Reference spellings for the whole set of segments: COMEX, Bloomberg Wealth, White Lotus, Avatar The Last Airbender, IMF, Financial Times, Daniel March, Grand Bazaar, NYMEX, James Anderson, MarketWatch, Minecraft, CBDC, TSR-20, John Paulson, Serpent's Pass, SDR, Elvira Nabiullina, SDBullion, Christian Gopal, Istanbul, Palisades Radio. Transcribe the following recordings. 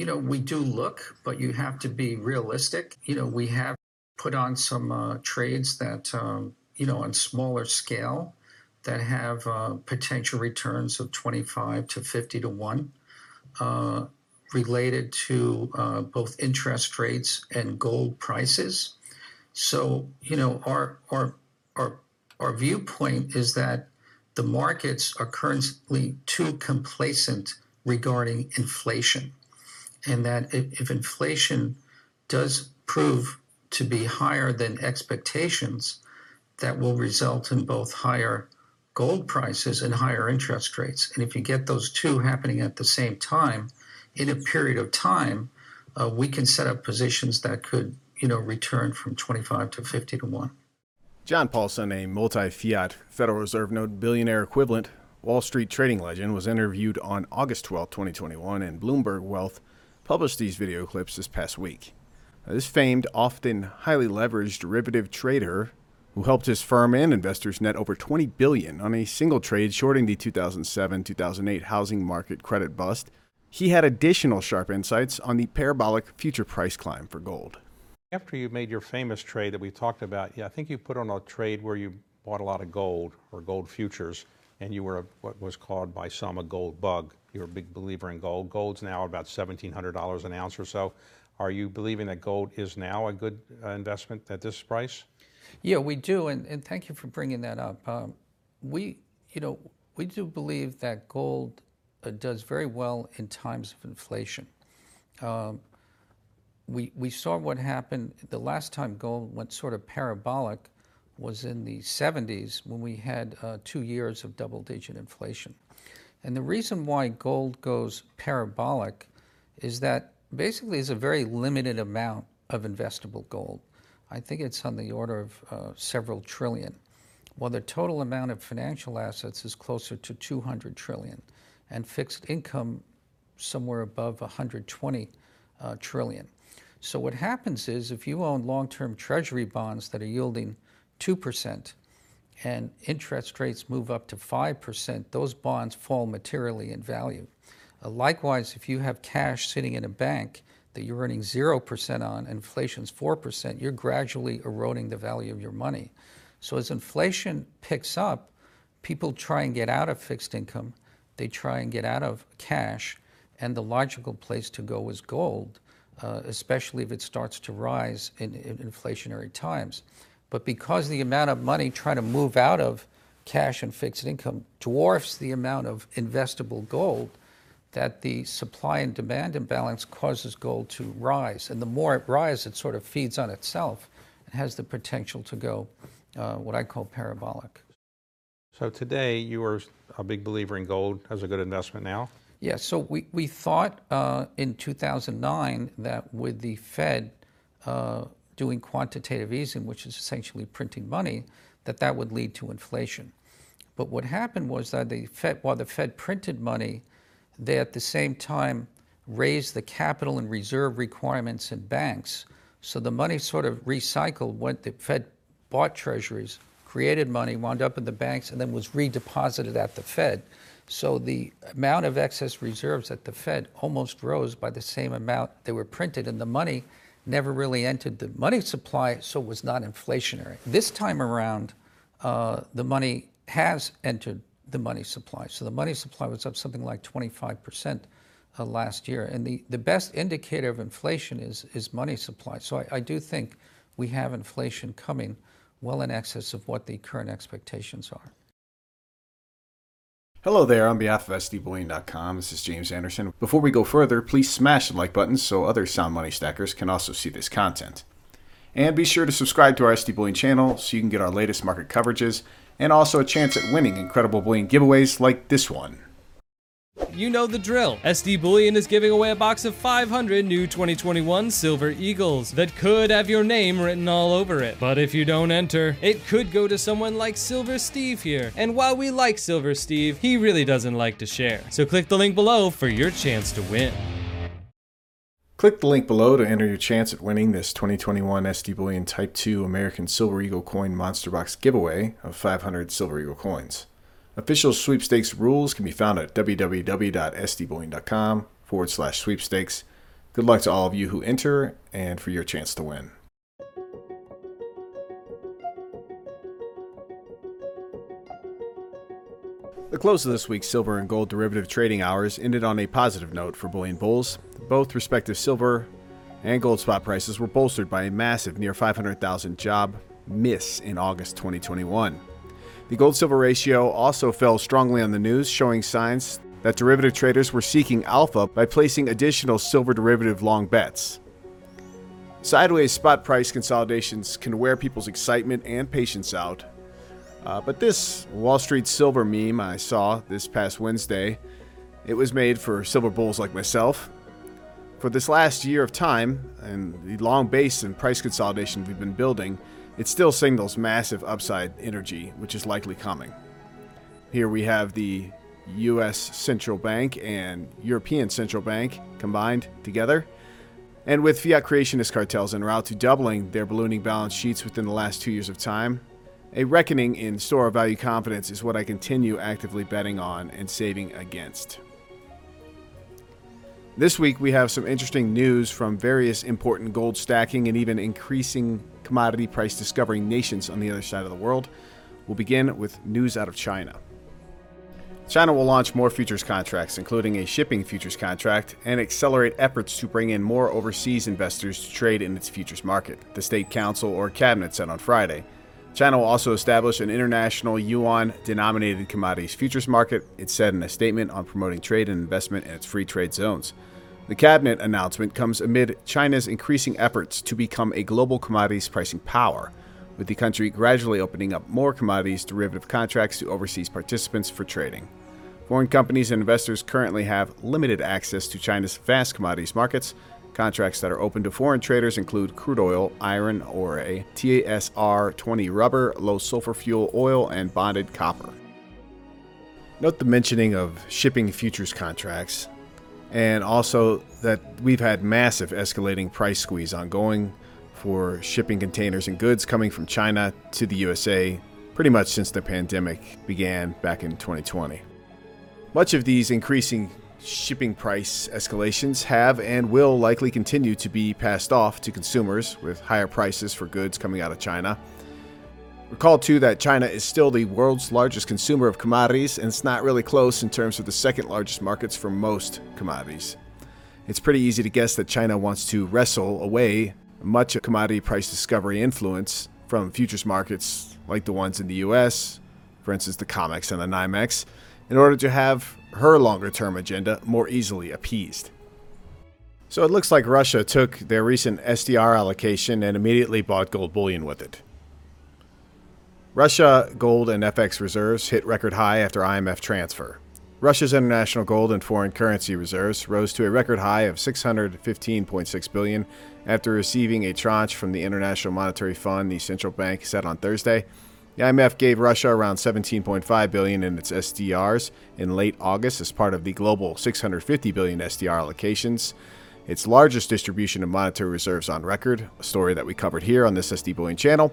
you know, we do look, but you have to be realistic. You know, we have put on some trades that, you know, on smaller scale that have potential returns of 25 to 50 to 1 related to both interest rates and gold prices. So, you know, our viewpoint is that the markets are currently too complacent regarding inflation, and that if inflation does prove to be higher than expectations, that will result in both higher gold prices and higher interest rates. And if you get those two happening at the same time, in a period of time, we can set up positions that could, you know, return from 25 to 50 to 1. John Paulson, a multi-fiat Federal Reserve note billionaire equivalent, Wall Street trading legend, was interviewed on August 12, 2021, and Bloomberg Wealth published these video clips this past week. Now, this famed, often highly leveraged derivative trader who helped his firm and investors net over $20 billion on a single trade shorting the 2007-2008 housing market credit bust, he had additional sharp insights on the parabolic future price climb for gold. After you made your famous trade that we talked about, yeah, I think you put on a trade where you bought a lot of gold or gold futures, and you were what was called by some a gold bug. You're a big believer in gold. Gold's now about $1,700 an ounce or so. Are you believing that gold is now a good investment at this price? Yeah, we do, and thank you for bringing that up. We do believe that gold does very well in times of inflation. We saw what happened the last time gold went sort of parabolic was in the 70s when we had 2 years of double-digit inflation. And the reason why gold goes parabolic is that basically it's a very limited amount of investable gold. I think it's on the order of several trillion. Well, the total amount of financial assets is closer to 200 trillion and fixed income somewhere above 120 trillion. So what happens is if you own long-term treasury bonds that are yielding 2% and interest rates move up to 5%, those bonds fall materially in value. Likewise, if you have cash sitting in a bank that you're earning 0% on, inflation's 4%, you're gradually eroding the value of your money. So as inflation picks up, people try and get out of fixed income, they try and get out of cash, and the logical place to go is gold, especially if it starts to rise in inflationary times. But because the amount of money trying to move out of cash and fixed income dwarfs the amount of investable gold, that the supply and demand imbalance causes gold to rise. And the more it rises, it sort of feeds on itself and has the potential to go what I call parabolic. So today, you are a big believer in gold as a good investment now? Yeah, so we thought in 2009 that with the Fed doing quantitative easing, which is essentially printing money, that would lead to inflation. But what happened was that while the Fed printed money, they at the same time raised the capital and reserve requirements in banks. So the money sort of recycled when the Fed bought treasuries, created money, wound up in the banks, and then was redeposited at the Fed. So the amount of excess reserves at the Fed almost rose by the same amount they were printed, and the money never really entered the money supply, so it was not inflationary. This time around, the money has entered the money supply. So the money supply was up something like 25% last year. And the best indicator of inflation is money supply. So I do think we have inflation coming well in excess of what the current expectations are. Hello there. On behalf of SDBullion.com, this is James Anderson. Before we go further, please smash the like button so other sound money stackers can also see this content. And be sure to subscribe to our SD Bullion channel so you can get our latest market coverages and also a chance at winning incredible bullion giveaways like this one. You know the drill. SD Bullion is giving away a box of 500 new 2021 Silver Eagles that could have your name written all over it. But if you don't enter, it could go to someone like Silver Steve here. And while we like Silver Steve, he really doesn't like to share. So click the link below for your chance to win. Click the link below to enter your chance at winning this 2021 SD Bullion Type 2 American Silver Eagle Coin Monster Box giveaway of 500 Silver Eagle coins. Official sweepstakes rules can be found at www.sdbullion.com/sweepstakes. Good luck to all of you who enter and for your chance to win. The close of this week's silver and gold derivative trading hours ended on a positive note for bullion bulls. Both respective silver and gold spot prices were bolstered by a massive near 500,000 job miss in August 2021. The gold-silver ratio also fell strongly on the news, showing signs that derivative traders were seeking alpha by placing additional silver derivative long bets. Sideways spot price consolidations can wear people's excitement and patience out. But this Wall Street silver meme I saw this past Wednesday, it was made for silver bulls like myself. For this last year of time and the long base and price consolidation we've been building, it still signals massive upside energy, which is likely coming. Here we have the US Central Bank and European Central Bank combined together. And with fiat creationist cartels en route to doubling their ballooning balance sheets within the last 2 years of time, a reckoning in store of value confidence is what I continue actively betting on and saving against. This week we have some interesting news from various important gold stacking and even increasing commodity price discovering nations on the other side of the world. We'll begin with news out of China. China will launch more futures contracts, including a shipping futures contract, and accelerate efforts to bring in more overseas investors to trade in its futures market, the State Council or Cabinet said on Friday. China will also establish an international yuan-denominated commodities futures market, it said in a statement on promoting trade and investment in its free trade zones. The cabinet announcement comes amid China's increasing efforts to become a global commodities pricing power, with the country gradually opening up more commodities derivative contracts to overseas participants for trading. Foreign companies and investors currently have limited access to China's vast commodities markets. Contracts that are open to foreign traders include crude oil, iron ore, TSR-20 rubber, low-sulfur fuel oil, and bonded copper. Note the mentioning of shipping futures contracts, and also that we've had massive escalating price squeeze ongoing for shipping containers and goods coming from China to the USA pretty much since the pandemic began back in 2020. Much of these increasing shipping price escalations have and will likely continue to be passed off to consumers with higher prices for goods coming out of China. Recall too that China is still the world's largest consumer of commodities, and it's not really close in terms of the second largest markets for most commodities. It's pretty easy to guess that China wants to wrestle away much of commodity price discovery influence from futures markets like the ones in the US, for instance the COMEX and the NYMEX, in order to have her longer-term agenda more easily appeased. So it looks like Russia took their recent SDR allocation and immediately bought gold bullion with it. Russia gold and FX reserves hit record high after IMF transfer. Russia's international gold and foreign currency reserves rose to a record high of $615.6 billion after receiving a tranche from the International Monetary Fund, the central bank said on Thursday. The IMF gave Russia around $17.5 billion in its SDRs in late August as part of the global $650 billion SDR allocations, its largest distribution of monetary reserves on record, a story that we covered here on this SDBullion channel.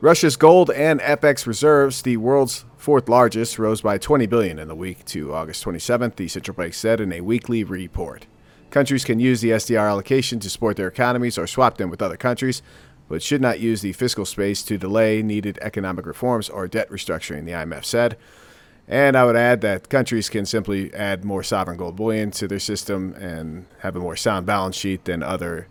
Russia's gold and FX reserves, the world's fourth largest, rose by $20 billion in the week to August 27th, the central bank said in a weekly report. Countries can use the SDR allocation to support their economies or swap them with other countries, but should not use the fiscal space to delay needed economic reforms or debt restructuring, the IMF said. And I would add that countries can simply add more sovereign gold bullion to their system and have a more sound balance sheet than other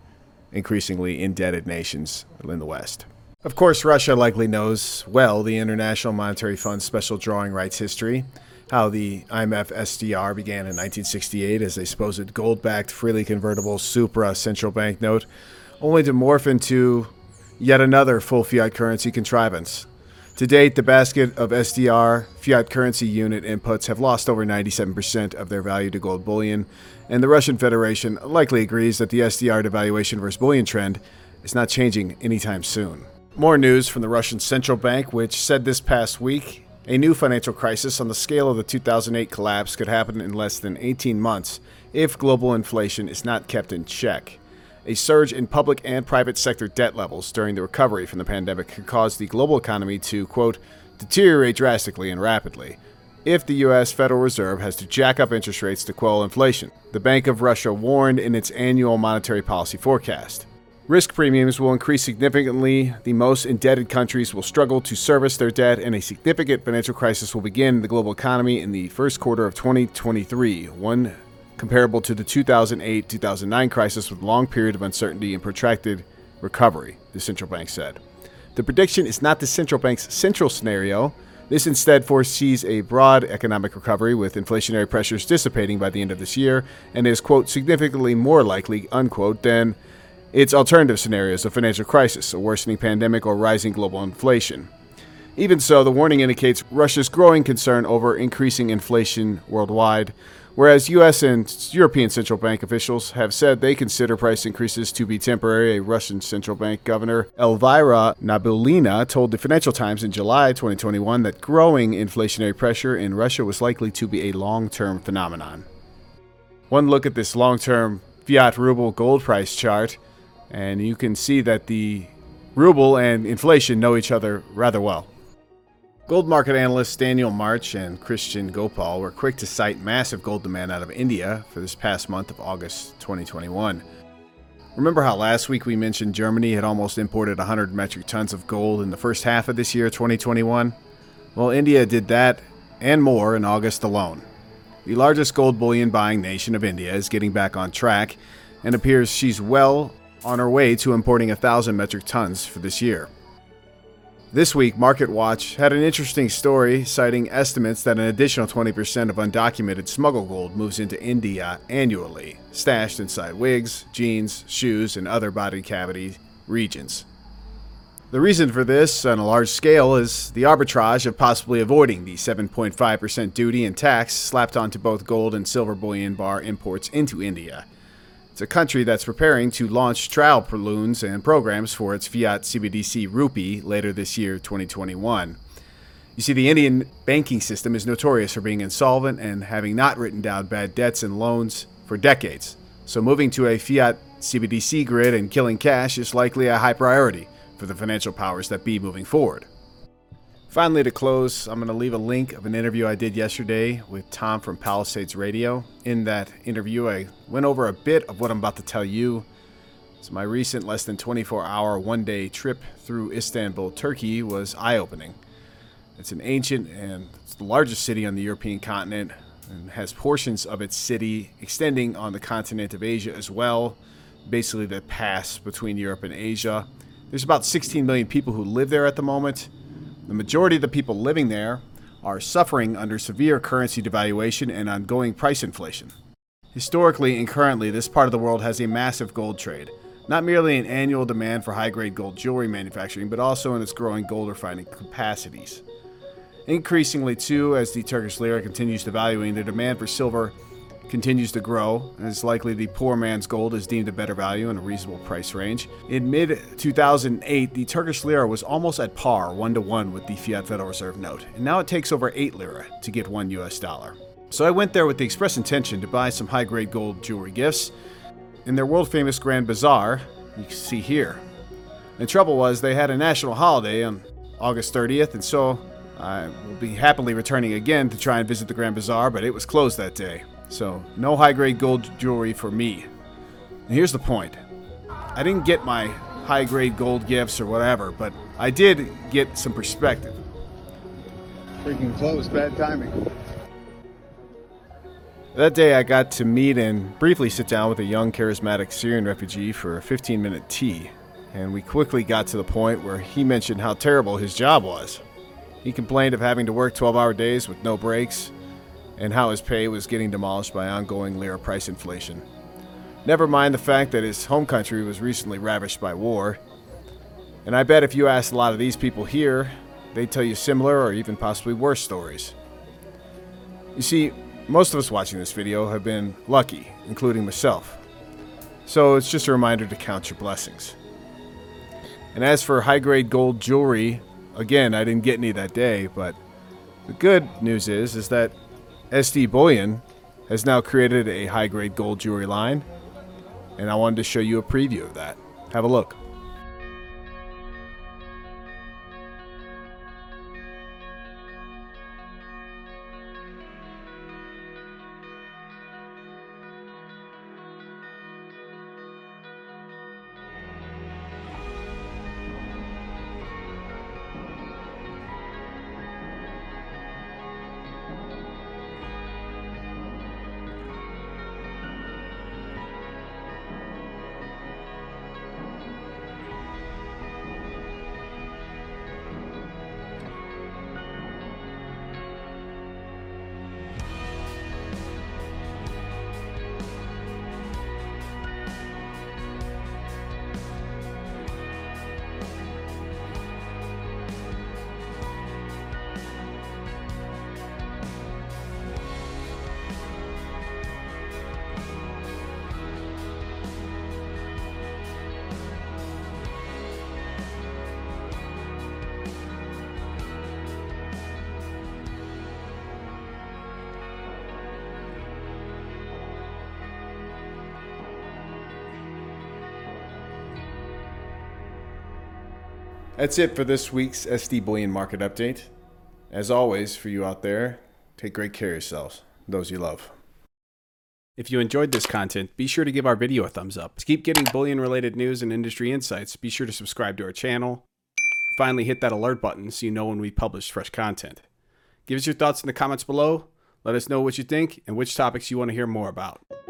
increasingly indebted nations in the West. Of course, Russia likely knows well the International Monetary Fund's special drawing rights history, how the IMF SDR began in 1968 as a supposed gold-backed, freely convertible supra-central bank note, only to morph into yet another full fiat currency contrivance. To date, the basket of SDR fiat currency unit inputs have lost over 97% of their value to gold bullion, and the Russian Federation likely agrees that the SDR devaluation versus bullion trend is not changing anytime soon. More news from the Russian Central Bank, which said this past week, a new financial crisis on the scale of the 2008 collapse could happen in less than 18 months if global inflation is not kept in check. A surge in public and private sector debt levels during the recovery from the pandemic could cause the global economy to, quote, deteriorate drastically and rapidly, if the U.S. Federal Reserve has to jack up interest rates to quell inflation, the Bank of Russia warned in its annual monetary policy forecast. Risk premiums will increase significantly, the most indebted countries will struggle to service their debt, and a significant financial crisis will begin in the global economy in the first quarter of 2023, one comparable to the 2008-2009 crisis with a long period of uncertainty and protracted recovery, the central bank said. The prediction is not the central bank's central scenario. This instead foresees a broad economic recovery with inflationary pressures dissipating by the end of this year and is, quote, significantly more likely, unquote, than its alternative scenarios of financial crisis, a worsening pandemic, or rising global inflation. Even so, the warning indicates Russia's growing concern over increasing inflation worldwide, whereas U.S. and European central bank officials have said they consider price increases to be temporary. A Russian central bank governor, Elvira Nabiullina, told the Financial Times in July 2021 that growing inflationary pressure in Russia was likely to be a long-term phenomenon. One look at this long-term fiat ruble gold price chart, and you can see that the ruble and inflation know each other rather well. Gold market analysts Daniel March and Christian Gopal were quick to cite massive gold demand out of India for this past month of August 2021. Remember how last week we mentioned Germany had almost imported 100 metric tons of gold in the first half of this year, 2021? Well, India did that and more in August alone. The largest gold bullion buying nation of India is getting back on track and appears she's well on her way to importing 1,000 metric tons for this year. This week, MarketWatch had an interesting story citing estimates that an additional 20% of undocumented smuggled gold moves into India annually, stashed inside wigs, jeans, shoes, and other body cavity regions. The reason for this, on a large scale, is the arbitrage of possibly avoiding the 7.5% duty and tax slapped onto both gold and silver bullion bar imports into India. It's a country that's preparing to launch trial balloons and programs for its fiat CBDC rupee later this year, 2021. You see, the Indian banking system is notorious for being insolvent and having not written down bad debts and loans for decades. So moving to a fiat CBDC grid and killing cash is likely a high priority for the financial powers that be moving forward. Finally, to close, I'm going to leave a link of an interview I did yesterday with Tom from Palisades Radio. In that interview, I went over a bit of what I'm about to tell you. So my recent less than 24-hour one-day trip through Istanbul, Turkey was eye-opening. It's an ancient and it's the largest city on the European continent and has portions of its city extending on the continent of Asia as well, basically the pass between Europe and Asia. There's about 16 million people who live there at the moment. The majority of the people living there are suffering under severe currency devaluation and ongoing price inflation. Historically and currently, this part of the world has a massive gold trade, not merely an annual demand for high-grade gold jewelry manufacturing, but also in its growing gold refining capacities. Increasingly, too, as the Turkish lira continues devaluing, the demand for silver continues to grow, and it's likely the poor man's gold is deemed a better value in a reasonable price range. In mid-2008, the Turkish lira was almost at par 1-to-1 with the fiat Federal Reserve note, and now it takes over 8 lira to get 1 US dollar. So I went there with the express intention to buy some high-grade gold jewelry gifts in their world-famous Grand Bazaar, you can see here. The trouble was they had a national holiday on August 30th, and so I will be happily returning again to try and visit the Grand Bazaar, but it was closed that day. So, no high-grade gold jewelry for me. And here's the point. I didn't get my high-grade gold gifts or whatever, but I did get some perspective. Freaking close, bad timing. That day I got to meet and briefly sit down with a young, charismatic Syrian refugee for a 15-minute tea. And we quickly got to the point where he mentioned how terrible his job was. He complained of having to work 12-hour days with no breaks, and how his pay was getting demolished by ongoing lira price inflation. Never mind the fact that his home country was recently ravished by war. And I bet if you asked a lot of these people here, they'd tell you similar or even possibly worse stories. You see, most of us watching this video have been lucky, including myself. So it's just a reminder to count your blessings. And as for high-grade gold jewelry, again, I didn't get any that day, but the good news is that SDBullion has now created a high-grade gold jewelry line, and I wanted to show you a preview of that. Have a look. That's it for this week's SD Bullion Market Update. As always, for you out there, take great care of yourselves, those you love. If you enjoyed this content, be sure to give our video a thumbs up. To keep getting bullion-related news and industry insights, be sure to subscribe to our channel. Finally, hit that alert button so you know when we publish fresh content. Give us your thoughts in the comments below. Let us know what you think and which topics you want to hear more about.